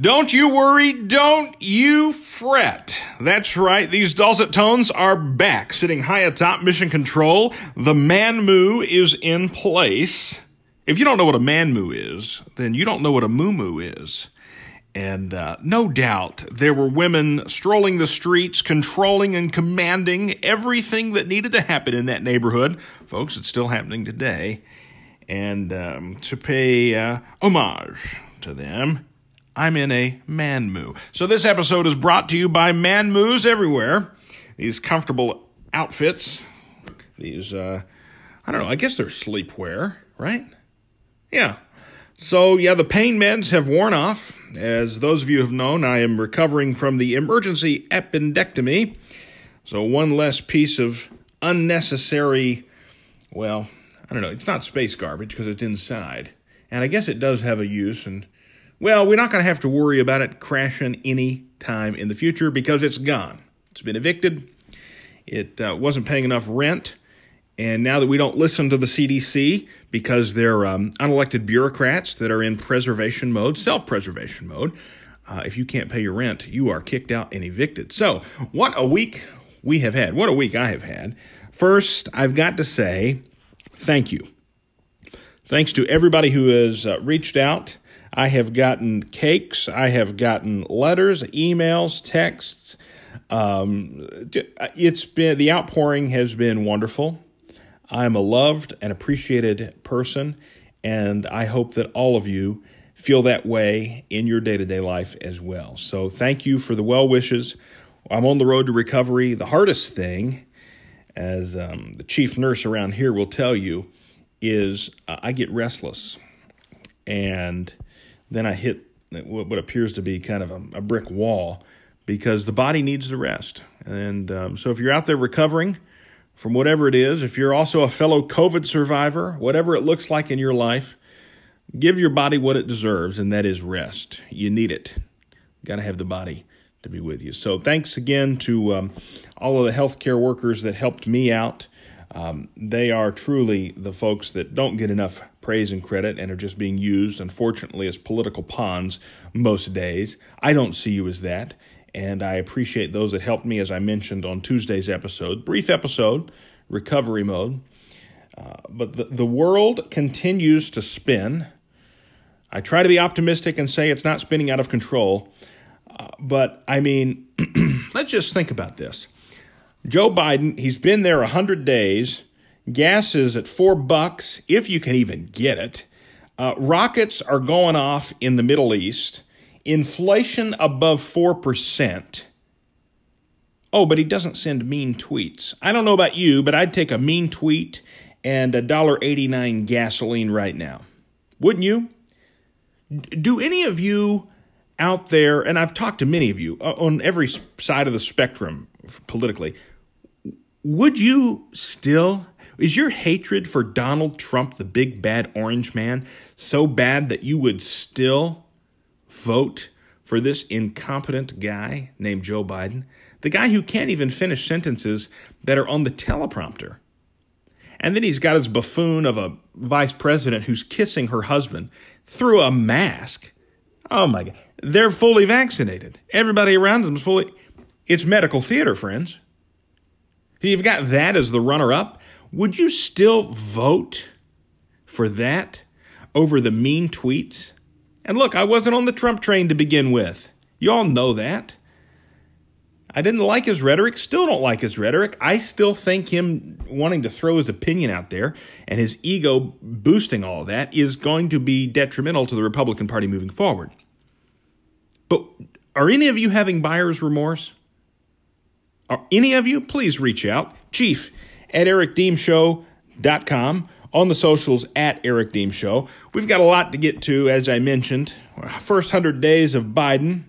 Don't you worry, don't you fret. That's right, these dulcet tones are back. Sitting high atop Mission Control, the man-moo is in place. If you don't know what a man-moo is, then you don't know what a moo-moo is. And no doubt there were women strolling the streets, controlling and commanding everything that needed to happen in that neighborhood. Folks, it's still happening today. And to pay homage to them, I'm in a man moo. So this episode is brought to you by man moos everywhere. These comfortable outfits, these, I don't know, I guess they're sleepwear, right? Yeah. So yeah, the pain meds have worn off. As those of you have known, I am recovering from the emergency appendectomy. So one less piece of unnecessary, well, I don't know, it's not space garbage because it's inside. And I guess it does have a use, and well, we're not going to have to worry about it crashing any time in the future because it's gone. It's been evicted. It wasn't paying enough rent. And now that we don't listen to the CDC because they're unelected bureaucrats that are in preservation mode, self-preservation mode, if you can't pay your rent, you are kicked out and evicted. So what a week we have had. What a week I have had. First, I've got to say thank you. Thanks to everybody who has reached out. I have gotten cakes, I have gotten letters, emails, texts. It's been, the outpouring has been wonderful. I'm a loved and appreciated person, and I hope that all of you feel that way in your day-to-day life as well. So thank you for the well wishes. I'm on the road to recovery. The hardest thing, as the chief nurse around here will tell you, is I get restless, and then I hit what appears to be kind of a brick wall because the body needs the rest. And so if you're out there recovering from whatever it is, if you're also a fellow COVID survivor, whatever it looks like in your life, give your body what it deserves, and that is rest. You need it. Got to have the body to be with you. So thanks again to all of the healthcare workers that helped me out. They are truly the folks that don't get enough praise and credit and are just being used, unfortunately, as political pawns most days. I don't see you as that, and I appreciate those that helped me, as I mentioned on Tuesday's episode. Brief episode, recovery mode. But the world continues to spin. I try to be optimistic and say it's not spinning out of control. But, I mean, let's just think about this. Joe Biden, he's been there 100 days. Gas is at $4, if you can even get it. Rockets are going off in the Middle East. Inflation above 4%. Oh, but he doesn't send mean tweets. I don't know about you, but I'd take a mean tweet and $1.89 gasoline right now. Wouldn't you? Do any of you out there, and I've talked to many of you on every side of the spectrum politically, would you still, is your hatred for Donald Trump, the big bad orange man, so bad that you would still vote for this incompetent guy named Joe Biden, the guy who can't even finish sentences that are on the teleprompter? And then he's got his buffoon of a vice president who's kissing her husband through a mask. Oh my God. They're fully vaccinated. Everybody around them is fully. It's medical theater, friends. You've got that as the runner-up. Would you still vote for that over the mean tweets? And look, I wasn't on the Trump train to begin with. You all know that. I didn't like his rhetoric, still don't like his rhetoric. I still think him wanting to throw his opinion out there and his ego boosting all that is going to be detrimental to the Republican Party moving forward. But are any of you having buyer's remorse? Are any of you? Please reach out. chief@ericdeemshow.com. On the socials @ericdeemshow. We've got a lot to get to, as I mentioned. First 100 days of Biden.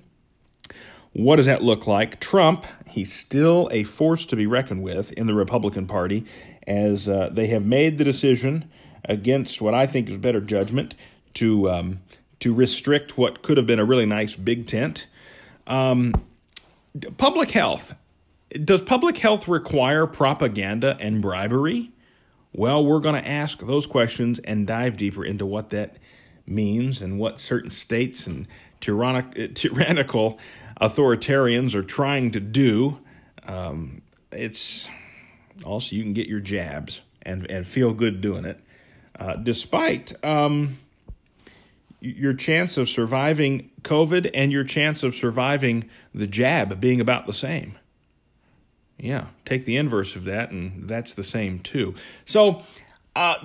What does that look like? Trump, he's still a force to be reckoned with in the Republican Party, as they have made the decision against what I think is better judgment to restrict what could have been a really nice big tent. Public health. Does public health require propaganda and bribery? Well, we're going to ask those questions and dive deeper into what that means and what certain states and tyrannical authoritarians are trying to do. It's also you can get your jabs and feel good doing it, despite your chance of surviving COVID and your chance of surviving the jab being about the same. Yeah, take the inverse of that, and that's the same too. So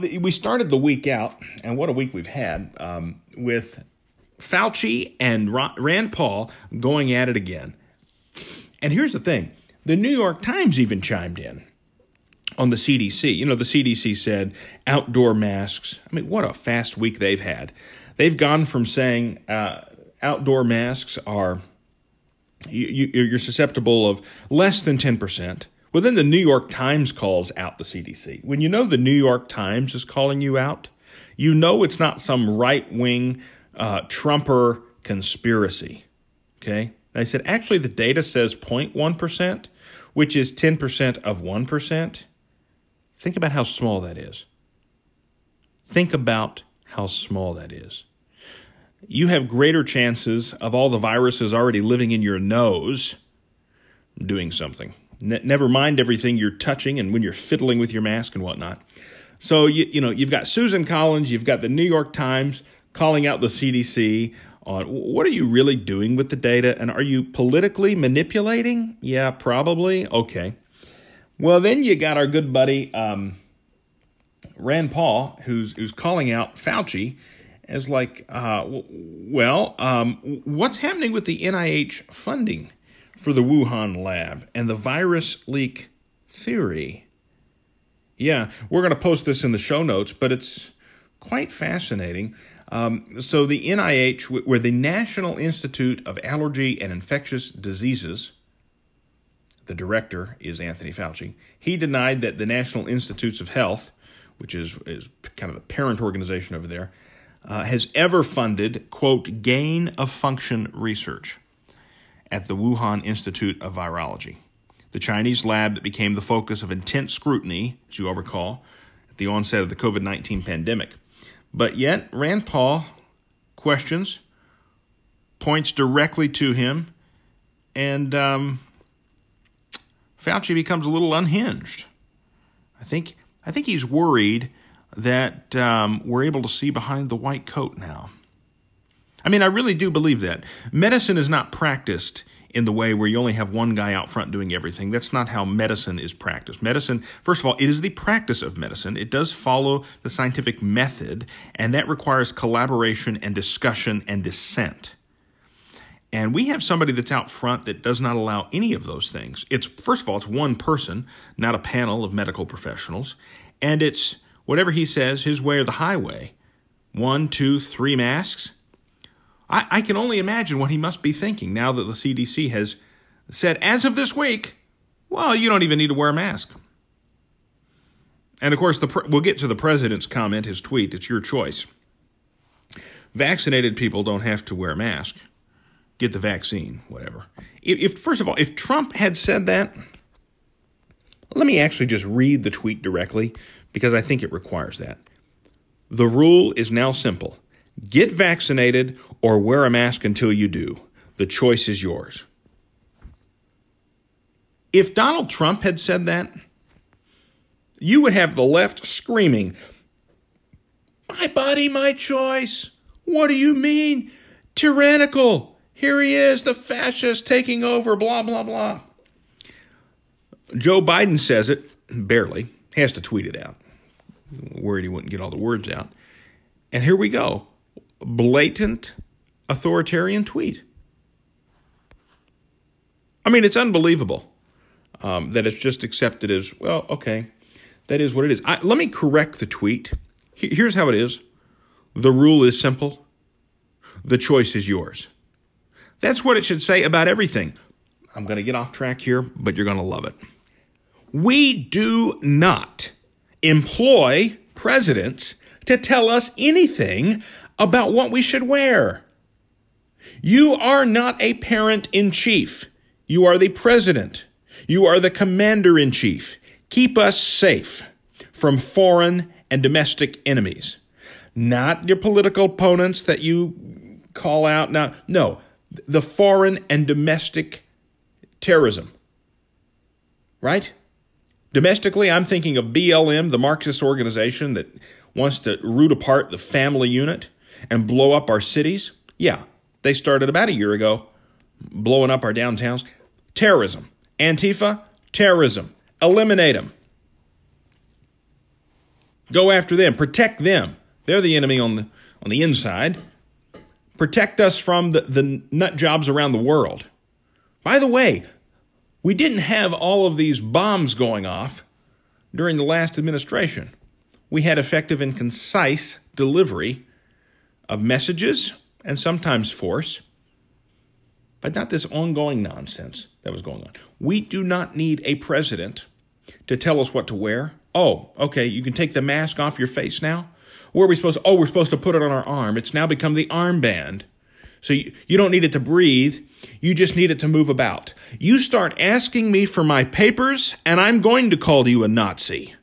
we started the week out, and what a week we've had, with Fauci and Rand Paul going at it again. And here's the thing. The New York Times even chimed in on the CDC. You know, the CDC said outdoor masks. I mean, what a fast week they've had. They've gone from saying outdoor masks are you're susceptible of less than 10%. Well, then the New York Times calls out the CDC. When you know the New York Times is calling you out, you know it's not some right-wing Trumper conspiracy, okay? They said, actually, the data says 0.1%, which is 10% of 1%. Think about how small that is. Think about how small that is. You have greater chances of all the viruses already living in your nose doing something. Never mind everything you're touching and when you're fiddling with your mask and whatnot. So, you know, you've got Susan Collins, you've got the New York Times calling out the CDC on what are you really doing with the data, and are you politically manipulating? Yeah, probably. Okay. Well, then you got our good buddy Rand Paul, who's calling out Fauci as like, what's happening with the NIH funding for the Wuhan lab and the virus leak theory? Yeah, we're going to post this in the show notes, but it's quite fascinating. So the NIH, where the National Institute of Allergy and Infectious Diseases, the director is Anthony Fauci, he denied that the National Institutes of Health, which is kind of the parent organization over there, has ever funded, quote, gain-of-function research at the Wuhan Institute of Virology, the Chinese lab that became the focus of intense scrutiny, as you all recall, at the onset of the COVID-19 pandemic. But yet, Rand Paul questions, points directly to him, and Fauci becomes a little unhinged. I think he's worried that we're able to see behind the white coat now. I mean, I really do believe that. Medicine is not practiced in the way where you only have one guy out front doing everything. That's not how medicine is practiced. Medicine, first of all, it is the practice of medicine. It does follow the scientific method, and that requires collaboration and discussion and dissent. And we have somebody that's out front that does not allow any of those things. It's, first of all, it's one person, not a panel of medical professionals, and it's whatever he says, his way or the highway. 1, 2, 3 masks. I can only imagine what he must be thinking now that the CDC has said, as of this week, well, you don't even need to wear a mask. And, of course, we'll get to the president's comment, his tweet. It's your choice. Vaccinated people don't have to wear a mask. Get the vaccine, whatever. First of all, if Trump had said that, let me actually just read the tweet directly because I think it requires that. The rule is now simple. Get vaccinated or wear a mask until you do. The choice is yours. If Donald Trump had said that, you would have the left screaming, my body, my choice. What do you mean? Tyrannical. Here he is, the fascist taking over, blah, blah, blah. Joe Biden says it, barely. He has to tweet it out. Worried he wouldn't get all the words out. And here we go. Blatant authoritarian tweet. I mean, it's unbelievable that it's just accepted as, well, okay, that is what it is. Let me correct the tweet. Here's how it is. The rule is simple. The choice is yours. That's what it should say about everything. I'm going to get off track here, but you're going to love it. We do not employ presidents to tell us anything about what we should wear. You are not a parent-in-chief. You are the president. You are the commander-in-chief. Keep us safe from foreign and domestic enemies. Not your political opponents that you call out. No, the foreign and domestic terrorism, right? Domestically, I'm thinking of BLM, the Marxist organization that wants to root apart the family unit and blow up our cities. Yeah, they started about a year ago, blowing up our downtowns. Terrorism. Antifa, terrorism. Eliminate them. Go after them. Protect them. They're the enemy on the inside. Protect us from the nut jobs around the world. By the way, we didn't have all of these bombs going off during the last administration. We had effective and concise delivery of messages and sometimes force, but not this ongoing nonsense that was going on. We do not need a president to tell us what to wear. Oh, okay, you can take the mask off your face now? Where are we supposed to? Oh, we're supposed to put it on our arm. It's now become the armband. So you don't need it to breathe. You just need it to move about. You start asking me for my papers, and I'm going to call you a Nazi.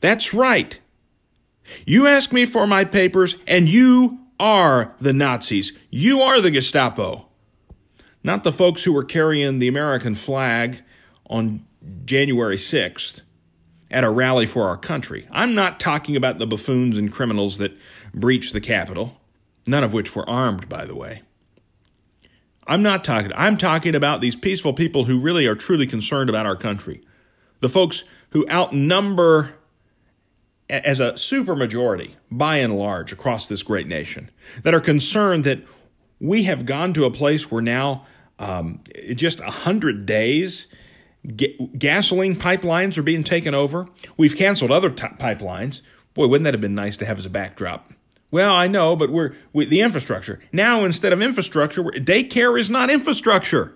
That's right. You ask me for my papers, and you are the Nazis. You are the Gestapo. Not the folks who were carrying the American flag on January 6th at a rally for our country. I'm not talking about the buffoons and criminals that breached the Capitol, none of which were armed, by the way. I'm talking about these peaceful people who really are truly concerned about our country. The folks who outnumber as a supermajority, by and large, across this great nation, that are concerned that we have gone to a place where now just 100 days, gasoline pipelines are being taken over. We've canceled other pipelines. Boy, wouldn't that have been nice to have as a backdrop? Well, I know, but the infrastructure. Now, instead of infrastructure, daycare is not infrastructure.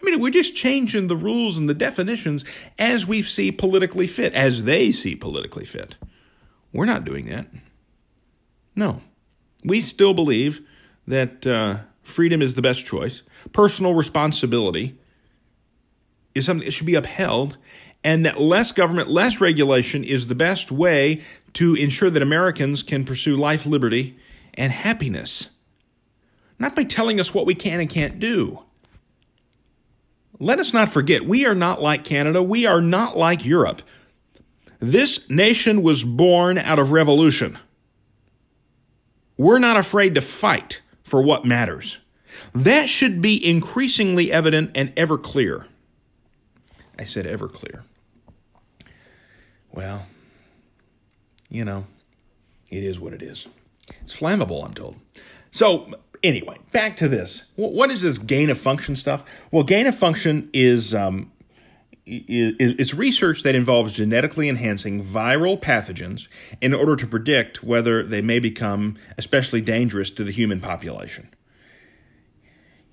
I mean, we're just changing the rules and the definitions as we see politically fit, as they see politically fit. We're not doing that. No. We still believe that freedom is the best choice. Personal responsibility is something that should be upheld, and that less government, less regulation is the best way to ensure that Americans can pursue life, liberty, and happiness. Not by telling us what we can and can't do. Let us not forget, we are not like Canada. We are not like Europe. This nation was born out of revolution. We're not afraid to fight for what matters. That should be increasingly evident and ever clear. I said ever clear. Well, you know, it is what it is. It's flammable, I'm told. So anyway, back to this. What is this gain of function stuff? Well, gain of function is research that involves genetically enhancing viral pathogens in order to predict whether they may become especially dangerous to the human population.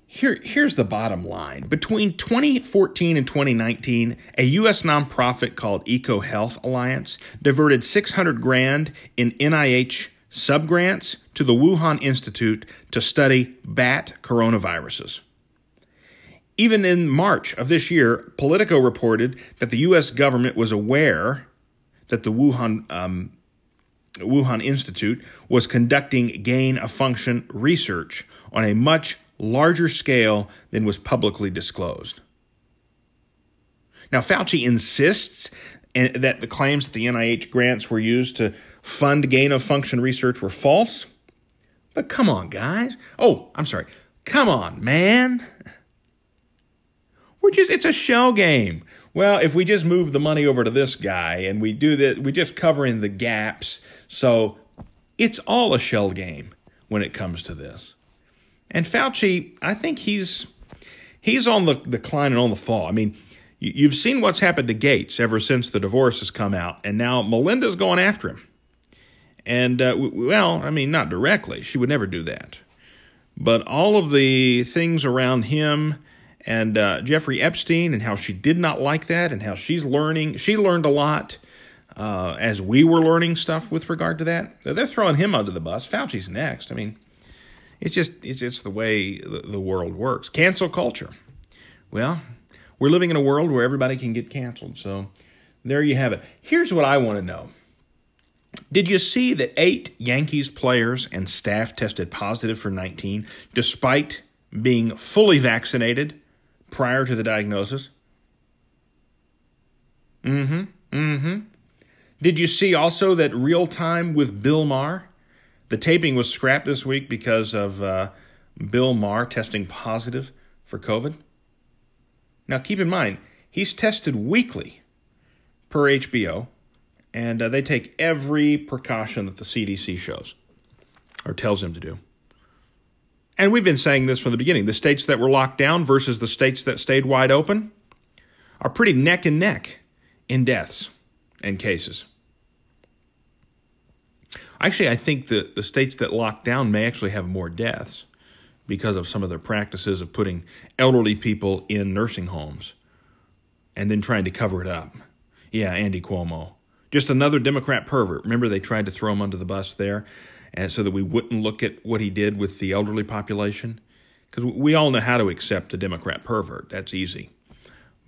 Here's the bottom line. Between 2014 and 2019, a U.S. nonprofit called EcoHealth Alliance diverted $600,000 in NIH subgrants to the Wuhan Institute to study bat coronaviruses. Even in March of this year, Politico reported that the U.S. government was aware that the Wuhan Institute was conducting gain-of-function research on a much larger scale than was publicly disclosed. Now, Fauci insists that the claims that the NIH grants were used to fund gain-of-function research were false. But come on, guys. Oh, I'm sorry. Come on, man. It's a shell game. Well, if we just move the money over to this guy and we do that, we're just covering the gaps. So it's all a shell game when it comes to this. And Fauci, I think he's on the decline and on the fall. I mean, you've seen what's happened to Gates ever since the divorce has come out, and now Melinda's going after him. And, well, I mean, not directly. She would never do that. But all of the things around him and Jeffrey Epstein and how she did not like that and how she's learning. She learned a lot as we were learning stuff with regard to that. They're throwing him under the bus. Fauci's next. I mean, It's just the way the world works. Cancel culture. Well, we're living in a world where everybody can get canceled. So there you have it. Here's what I want to know. Did you see that 8 Yankees players and staff tested positive for 19 despite being fully vaccinated prior to the diagnosis? Did you see also that Real Time with Bill Maher? The taping was scrapped this week because of Bill Maher testing positive for COVID. Now, keep in mind, he's tested weekly per HBO, and they take every precaution that the CDC shows or tells him to do. And we've been saying this from the beginning. The states that were locked down versus the states that stayed wide open are pretty neck and neck in deaths and cases. Actually, I think that the states that locked down may actually have more deaths because of some of their practices of putting elderly people in nursing homes and then trying to cover it up. Yeah, Andy Cuomo. Just another Democrat pervert. Remember they tried to throw him under the bus there and so that we wouldn't look at what he did with the elderly population? Because we all know how to accept a Democrat pervert. That's easy.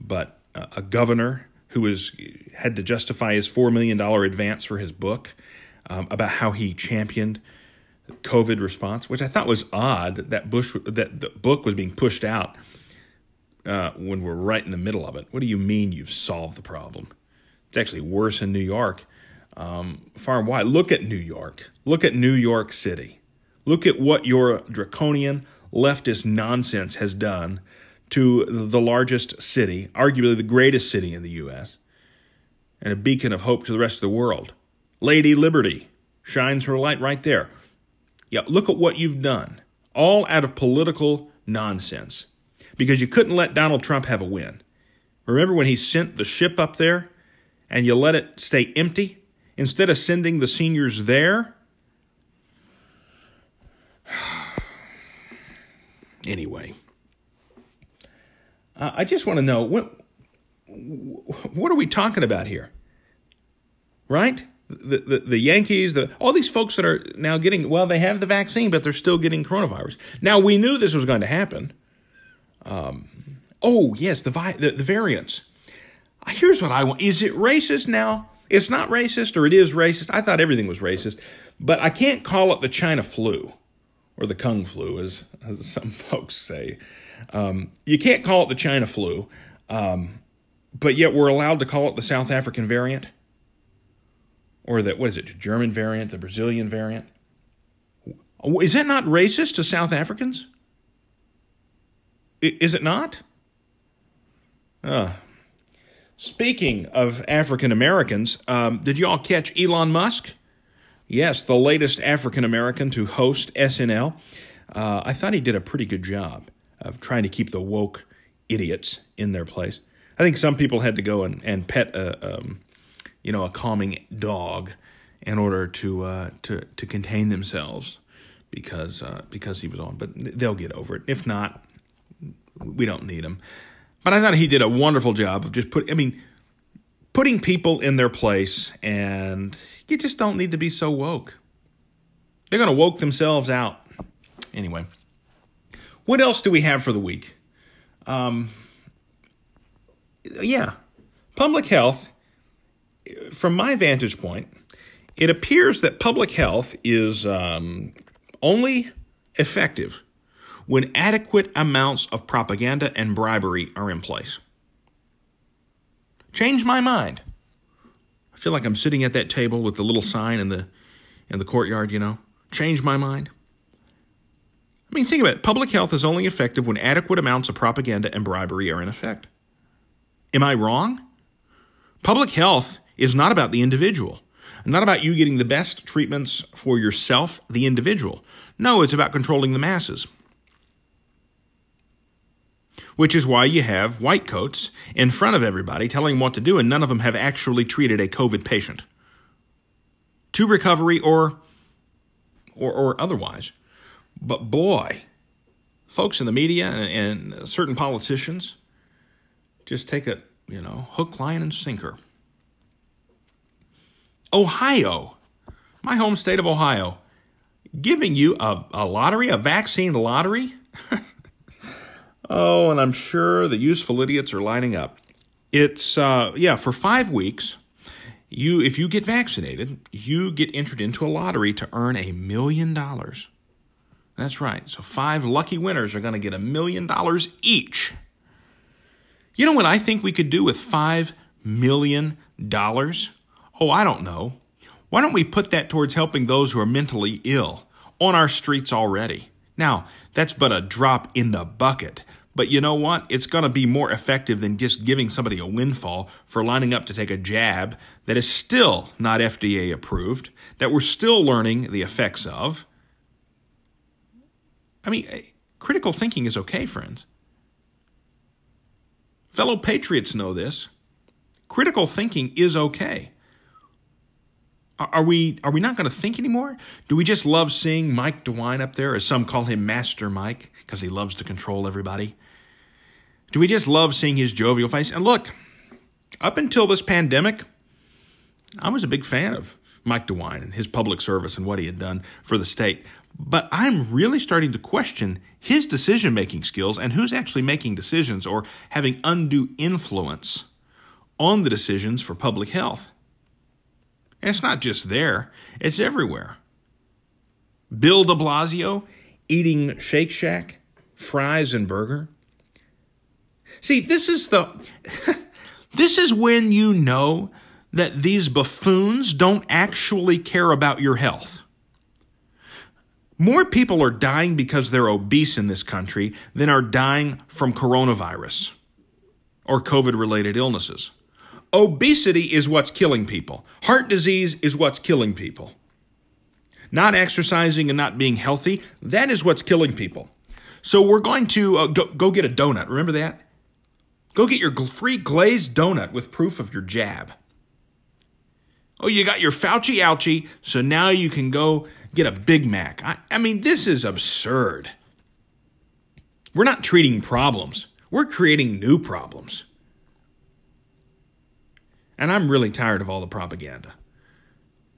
But a governor who had to justify his $4 million advance for his book about how he championed COVID response, which I thought was odd that the book was being pushed out when we're right in the middle of it. What do you mean you've solved the problem? It's actually worse in New York, far and wide. Look at New York. Look at New York City. Look at what your draconian leftist nonsense has done to the largest city, arguably the greatest city in the U.S., and a beacon of hope to the rest of the world. Lady Liberty shines her light right there. Yeah, look at what you've done, all out of political nonsense, because you couldn't let Donald Trump have a win. Remember when he sent the ship up there and you let it stay empty instead of sending the seniors there? Anyway, I just want to know, what are we talking about here? Right? The Yankees, all these folks that are now getting, well, they have the vaccine, but they're still getting coronavirus. Now, we knew this was going to happen. Oh, yes, the variants. Here's what I want. Is it racist now? It's not racist, or it is racist. I thought everything was racist, but I can't call it the China flu or the Kung flu, as some folks say. You can't call it the China flu, but yet we're allowed to call it the South African variant. Or that, what is it, the German variant, the Brazilian variant? Is that not racist to South Africans? Is it not? Speaking of African Americans, did you all catch Elon Musk? Yes, the latest African American to host SNL. I thought he did a pretty good job of trying to keep the woke idiots in their place. I think some people had to go and pet a calming dog in order to contain themselves because he was on. But they'll get over it. If not, we don't need him. But I thought he did a wonderful job of just putting people in their place, and you just don't need to be so woke. They're going to woke themselves out. Anyway, what else do we have for the week? Public health. From my vantage point, it appears that public health is only effective when adequate amounts of propaganda and bribery are in place. Change my mind. I feel like I'm sitting at that table with the little sign in the courtyard, Change my mind. I mean, think about it. Public health is only effective when adequate amounts of propaganda and bribery are in effect. Am I wrong? Public health is not about the individual, not about you getting the best treatments for yourself, the individual. No, it's about controlling the masses, which is why you have white coats in front of everybody telling them what to do, and none of them have actually treated a COVID patient to recovery or otherwise. But boy, folks in the media and certain politicians just take a hook, line, and sinker. Ohio, my home state of Ohio, giving you a lottery, a vaccine lottery? Oh, and I'm sure the useful idiots are lining up. It's for 5 weeks, If you get vaccinated, you get entered into a lottery to earn $1 million. That's right. So 5 lucky winners are going to get $1 million each. You know what I think we could do with $5 million? Oh, I don't know. Why don't we put that towards helping those who are mentally ill on our streets already? Now, that's but a drop in the bucket. But you know what? It's going to be more effective than just giving somebody a windfall for lining up to take a jab that is still not FDA approved, that we're still learning the effects of. I mean, critical thinking is okay, friends. Fellow patriots know this. Critical thinking is okay. Are we not going to think anymore? Do we just love seeing Mike DeWine up there, as some call him Master Mike, because he loves to control everybody? Do we just love seeing his jovial face? And look, up until this pandemic, I was a big fan of Mike DeWine and his public service and what he had done for the state. But I'm really starting to question his decision-making skills and who's actually making decisions or having undue influence on the decisions for public health. And it's not just there, it's everywhere. Bill de Blasio eating Shake Shack, fries and burger. See, this is when you know that these buffoons don't actually care about your health. More people are dying because they're obese in this country than are dying from coronavirus or COVID-related illnesses. Obesity is what's killing people. Heart disease is what's killing people. Not exercising and not being healthy, that is what's killing people. So we're going to go get a donut. Remember that? Go get your free glazed donut with proof of your jab. Oh, you got your Fauci ouchie, so now you can go get a Big Mac. I mean, this is absurd. We're not treating problems. We're creating new problems. And I'm really tired of all the propaganda.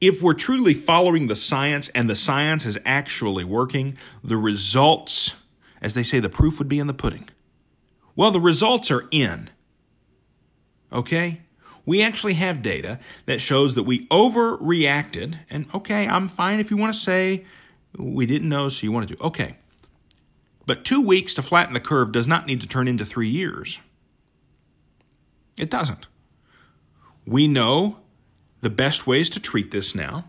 If we're truly following the science and the science is actually working, the results, as they say, the proof would be in the pudding. Well, the results are in. Okay? We actually have data that shows that we overreacted. And okay, I'm fine if you want to say we didn't know, so you wanted to. Okay. But 2 weeks to flatten the curve does not need to turn into 3 years. It doesn't. We know the best ways to treat this now.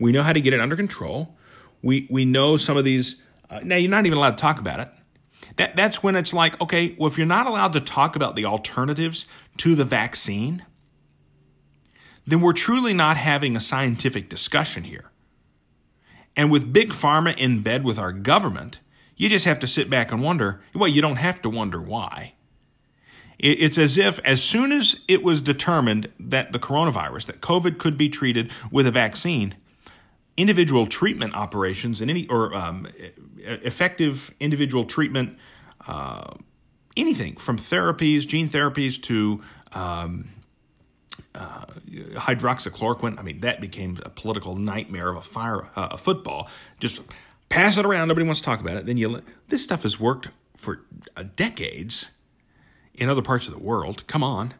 We know how to get it under control. We know some of these. Now, you're not even allowed to talk about it. That's when it's like, okay, well, if you're not allowed to talk about the alternatives to the vaccine, then we're truly not having a scientific discussion here. And with Big Pharma in bed with our government, you just have to sit back and wonder. Well, you don't have to wonder why. It's as if as soon as it was determined that the coronavirus, that COVID could be treated with a vaccine, individual treatment operations and effective individual treatment, anything from therapies, gene therapies to hydroxychloroquine. I mean, that became a political nightmare of a football. Just pass it around. Nobody wants to talk about it. Then this stuff has worked for decades. In other parts of the world, come on.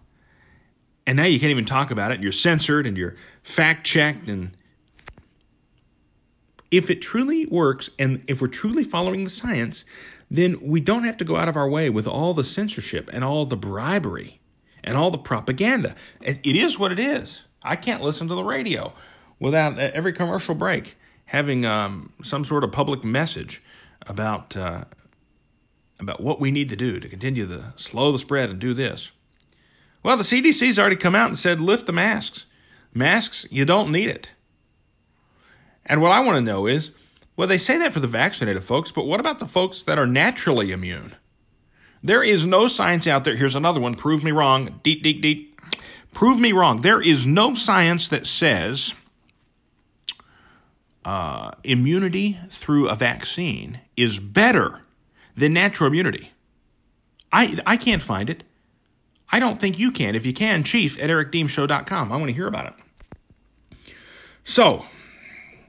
And now you can't even talk about it, and you're censored, and you're fact-checked. And if it truly works, and if we're truly following the science, then we don't have to go out of our way with all the censorship and all the bribery and all the propaganda. It is what it is. I can't listen to the radio without every commercial break having some sort of public message about what we need to do to continue to slow the spread and do this. Well, the CDC's already come out and said, lift the masks. Masks, you don't need it. And what I want to know is, well, they say that for the vaccinated folks, but what about the folks that are naturally immune? There is no science out there. Here's another one. Prove me wrong. Deet, deet, deet. Prove me wrong. There is no science that says immunity through a vaccine is better than natural immunity. I can't find it. I don't think you can. If you can, chief@ericdeemshow.com. I want to hear about it. So,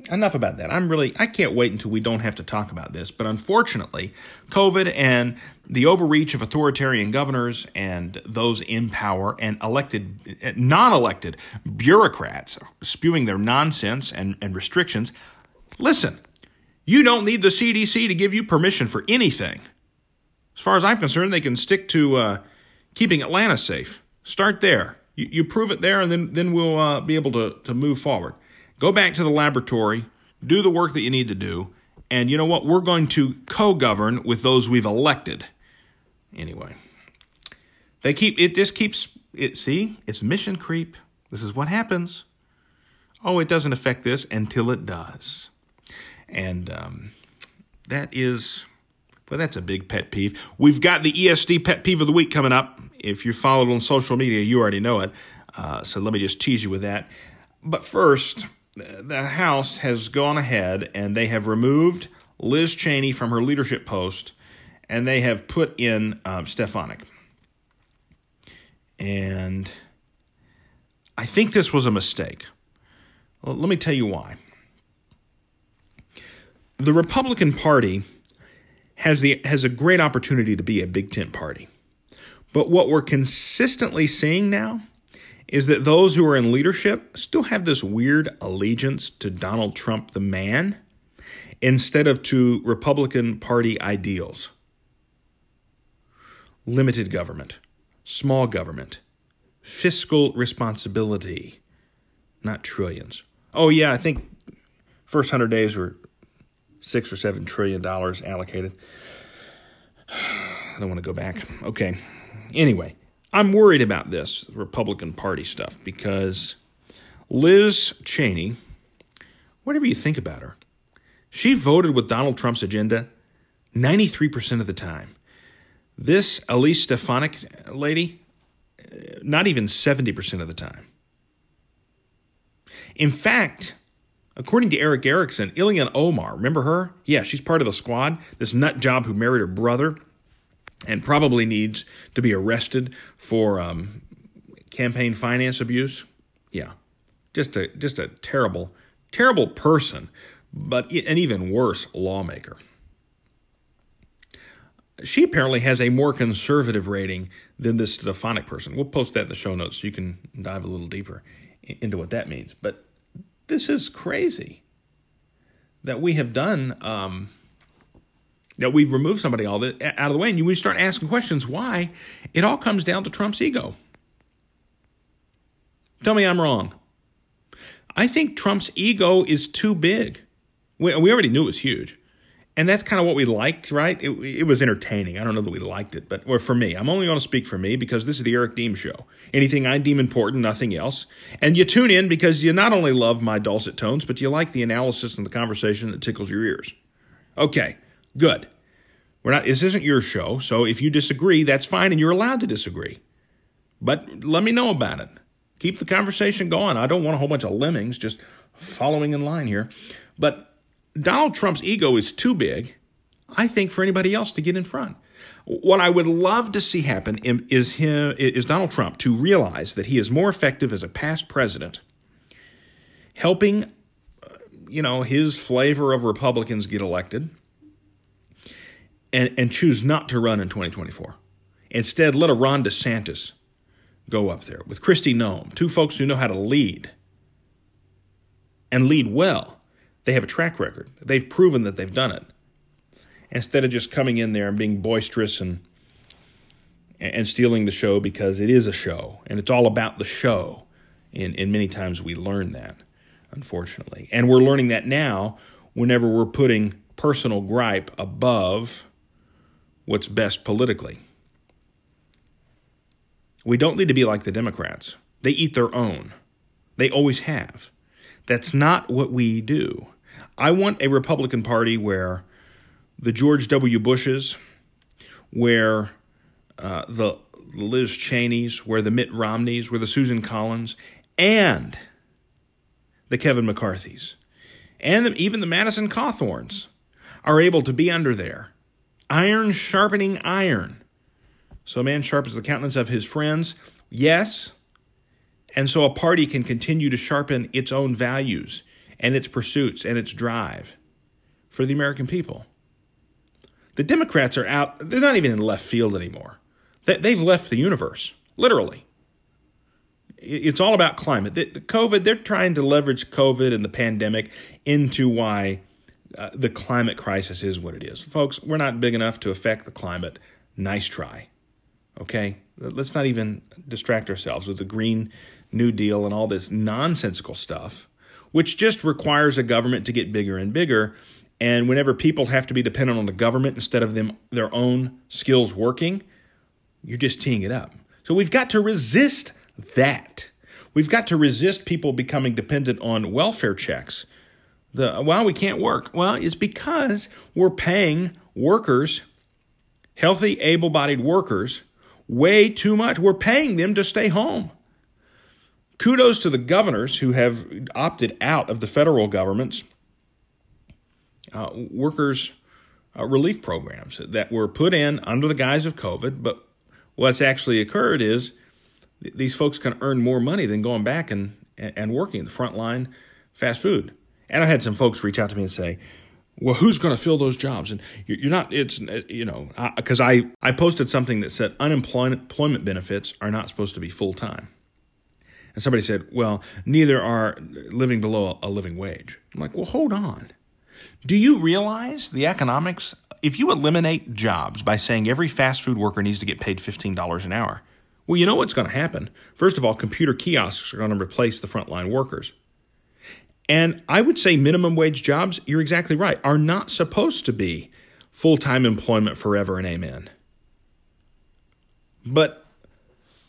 enough about that. I can't wait until we don't have to talk about this. But unfortunately, COVID and the overreach of authoritarian governors and those in power and elected, non-elected bureaucrats spewing their nonsense and restrictions. Listen, you don't need the CDC to give you permission for anything. As far as I'm concerned, they can stick to keeping Atlanta safe. Start there. You prove it there, and then we'll be able to move forward. Go back to the laboratory, do the work that you need to do, and you know what? We're going to co-govern with those we've elected. Anyway, see, it's mission creep. This is what happens. Oh, it doesn't affect this until it does. And that's a big pet peeve. We've got the ESD pet peeve of the week coming up. If you followed on social media, you already know it. So let me just tease you with that. But first, the House has gone ahead and they have removed Liz Cheney from her leadership post, and they have put in Stefanik. And I think this was a mistake. Well, let me tell you why. The Republican Party has a great opportunity to be a big tent party. But what we're consistently seeing now is that those who are in leadership still have this weird allegiance to Donald Trump, the man, instead of to Republican Party ideals. Limited government, small government, fiscal responsibility, not trillions. Oh, yeah, I think first 100 days were $6 or $7 trillion allocated. I don't want to go back. Okay. Anyway, I'm worried about this Republican Party stuff because Liz Cheney, whatever you think about her, she voted with Donald Trump's agenda 93% of the time. This Elise Stefanik lady, not even 70% of the time. In fact, according to Eric Erickson, Ilhan Omar, remember her? Yeah, she's part of the squad, this nut job who married her brother and probably needs to be arrested for campaign finance abuse. Yeah, just a terrible, terrible person, but an even worse lawmaker. She apparently has a more conservative rating than this Stefanik person. We'll post that in the show notes so you can dive a little deeper into what that means, but this is crazy that we have done, that we've removed somebody all that out of the way. And we start asking questions why. It all comes down to Trump's ego. Tell me I'm wrong. I think Trump's ego is too big. We already knew it was huge. And that's kind of what we liked, right? It was entertaining. I don't know that we liked it, but for me, I'm only going to speak for me because this is the Eric Deem Show. Anything I deem important, nothing else. And you tune in because you not only love my dulcet tones, but you like the analysis and the conversation that tickles your ears. Okay, good. This isn't your show, so if you disagree, that's fine, and you're allowed to disagree. But let me know about it. Keep the conversation going. I don't want a whole bunch of lemmings just following in line here. But Donald Trump's ego is too big, I think, for anybody else to get in front. What I would love to see happen is Donald Trump to realize that he is more effective as a past president, helping, his flavor of Republicans get elected and choose not to run in 2024. Instead, let a Ron DeSantis go up there with Kristi Noem, two folks who know how to lead and lead well. They have a track record. They've proven that they've done it. Instead of just coming in there and being boisterous and stealing the show because it is a show and it's all about the show. And many times we learn that, unfortunately. And we're learning that now whenever we're putting personal gripe above what's best politically. We don't need to be like the Democrats. They eat their own. They always have. That's not what we do. I want a Republican Party where the George W. Bushes, where the Liz Cheneys, where the Mitt Romneys, where the Susan Collins, and the Kevin McCarthys, and even the Madison Cawthornes are able to be under there. Iron sharpening iron. So a man sharpens the countenance of his friends. Yes. And so a party can continue to sharpen its own values and its pursuits and its drive for the American people. The Democrats are out. They're not even in left field anymore. They've left the universe, literally. It's all about climate. The COVID, they're trying to leverage COVID and the pandemic into why the climate crisis is what it is. Folks, we're not big enough to affect the climate. Nice try. Okay? Let's not even distract ourselves with the Green New Deal and all this nonsensical stuff, which just requires a government to get bigger and bigger. And whenever people have to be dependent on the government instead of their own skills working, you're just teeing it up. So we've got to resist that. We've got to resist people becoming dependent on welfare checks. Well, we can't work. Well, it's because we're paying workers, healthy, able-bodied workers, way too much. We're paying them to stay home. Kudos to the governors who have opted out of the federal government's workers' relief programs that were put in under the guise of COVID. But what's actually occurred is these folks can earn more money than going back and working in the frontline fast food. And I had some folks reach out to me and say, well, who's going to fill those jobs? And you're not, it's, you know, because I posted something that said unemployment benefits are not supposed to be full time. And somebody said, well, neither are living below a living wage. I'm like, well, hold on. Do you realize the economics? If you eliminate jobs by saying every fast food worker needs to get paid $15 an hour, well, you know what's going to happen. First of all, computer kiosks are going to replace the frontline workers. And I would say minimum wage jobs, you're exactly right, are not supposed to be full-time employment forever and amen. But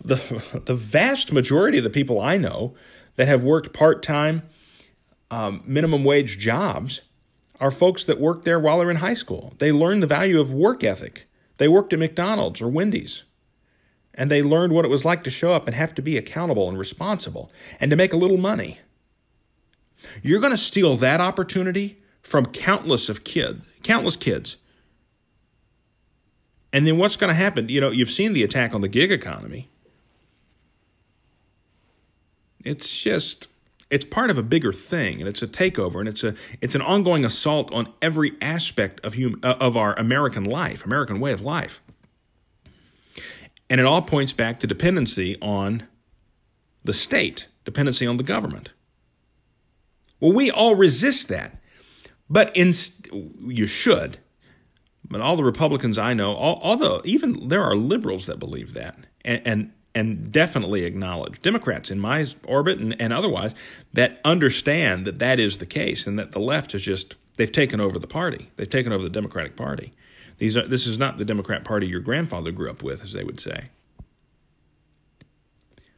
the vast majority of the people I know that have worked part-time minimum wage jobs are folks that worked there while they're in high school. They learned the value of work ethic. They worked at McDonald's or Wendy's. And they learned what it was like to show up and have to be accountable and responsible and to make a little money. You're going to steal that opportunity from countless kids. And then what's going to happen? You know, you've seen the attack on the gig economy. It's just, it's part of a bigger thing, and it's a takeover, and it's an ongoing assault on every aspect of our American life, American way of life. And it all points back to dependency on the state, dependency on the government. Well, we all resist that, but you should. But all the Republicans I know, although even there are liberals that believe that and definitely acknowledge, Democrats in my orbit and otherwise, that understand that that is the case and that the left has just, they've taken over the party. They've taken over the Democratic Party. This is not the Democrat Party your grandfather grew up with, as they would say.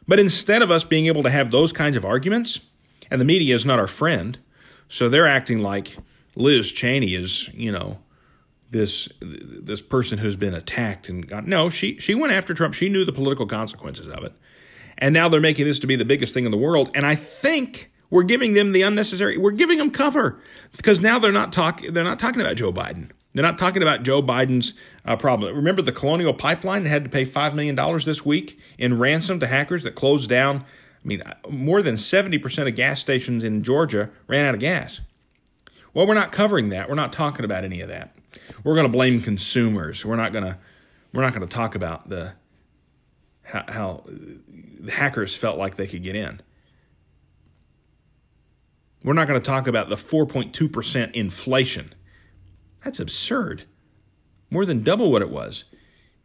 But instead of us being able to have those kinds of arguments, and the media is not our friend, so they're acting like Liz Cheney is, you know, this person who's been attacked and got. No, she went after Trump. She knew the political consequences of it, and now they're making this to be the biggest thing in the world. And I think we're giving them the unnecessary. We're giving them cover because now they're not talking about Joe Biden. They're not talking about Joe Biden's problem. Remember the Colonial Pipeline that had to pay $5 million this week in ransom to hackers that closed down. I mean, more than 70% of gas stations in Georgia ran out of gas. Well, we're not covering that. We're not talking about any of that. We're going to blame consumers. We're not going to talk about how the hackers felt like they could get in. We're not going to talk about the 4.2% inflation. That's absurd. More than double what it was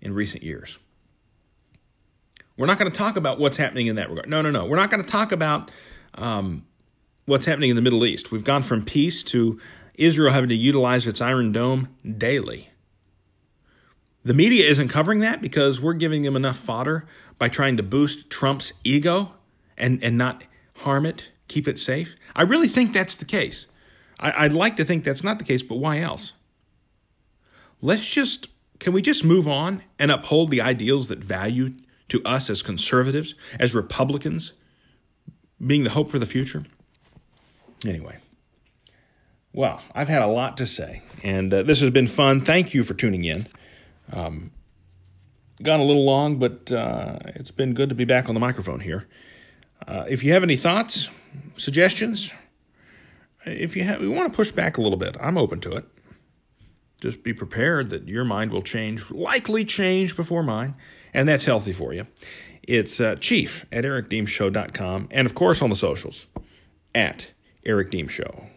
in recent years. We're not going to talk about what's happening in that regard. No. We're not going to talk about what's happening in the Middle East. We've gone from peace to Israel having to utilize its Iron Dome daily. The media isn't covering that because we're giving them enough fodder by trying to boost Trump's ego and not harm it, keep it safe. I really think that's the case. I'd like to think that's not the case, but why else? Can we just move on and uphold the ideals that value to us as conservatives, as Republicans, being the hope for the future? Anyway, well, I've had a lot to say, and this has been fun. Thank you for tuning in. Gone a little long, but it's been good to be back on the microphone here. If you have any thoughts, suggestions, if you want to push back a little bit, I'm open to it. Just be prepared that your mind will change, likely change before mine, and that's healthy for you. It's chief@ericdeemshow.com, and, of course, on the socials, @ericdeemshow.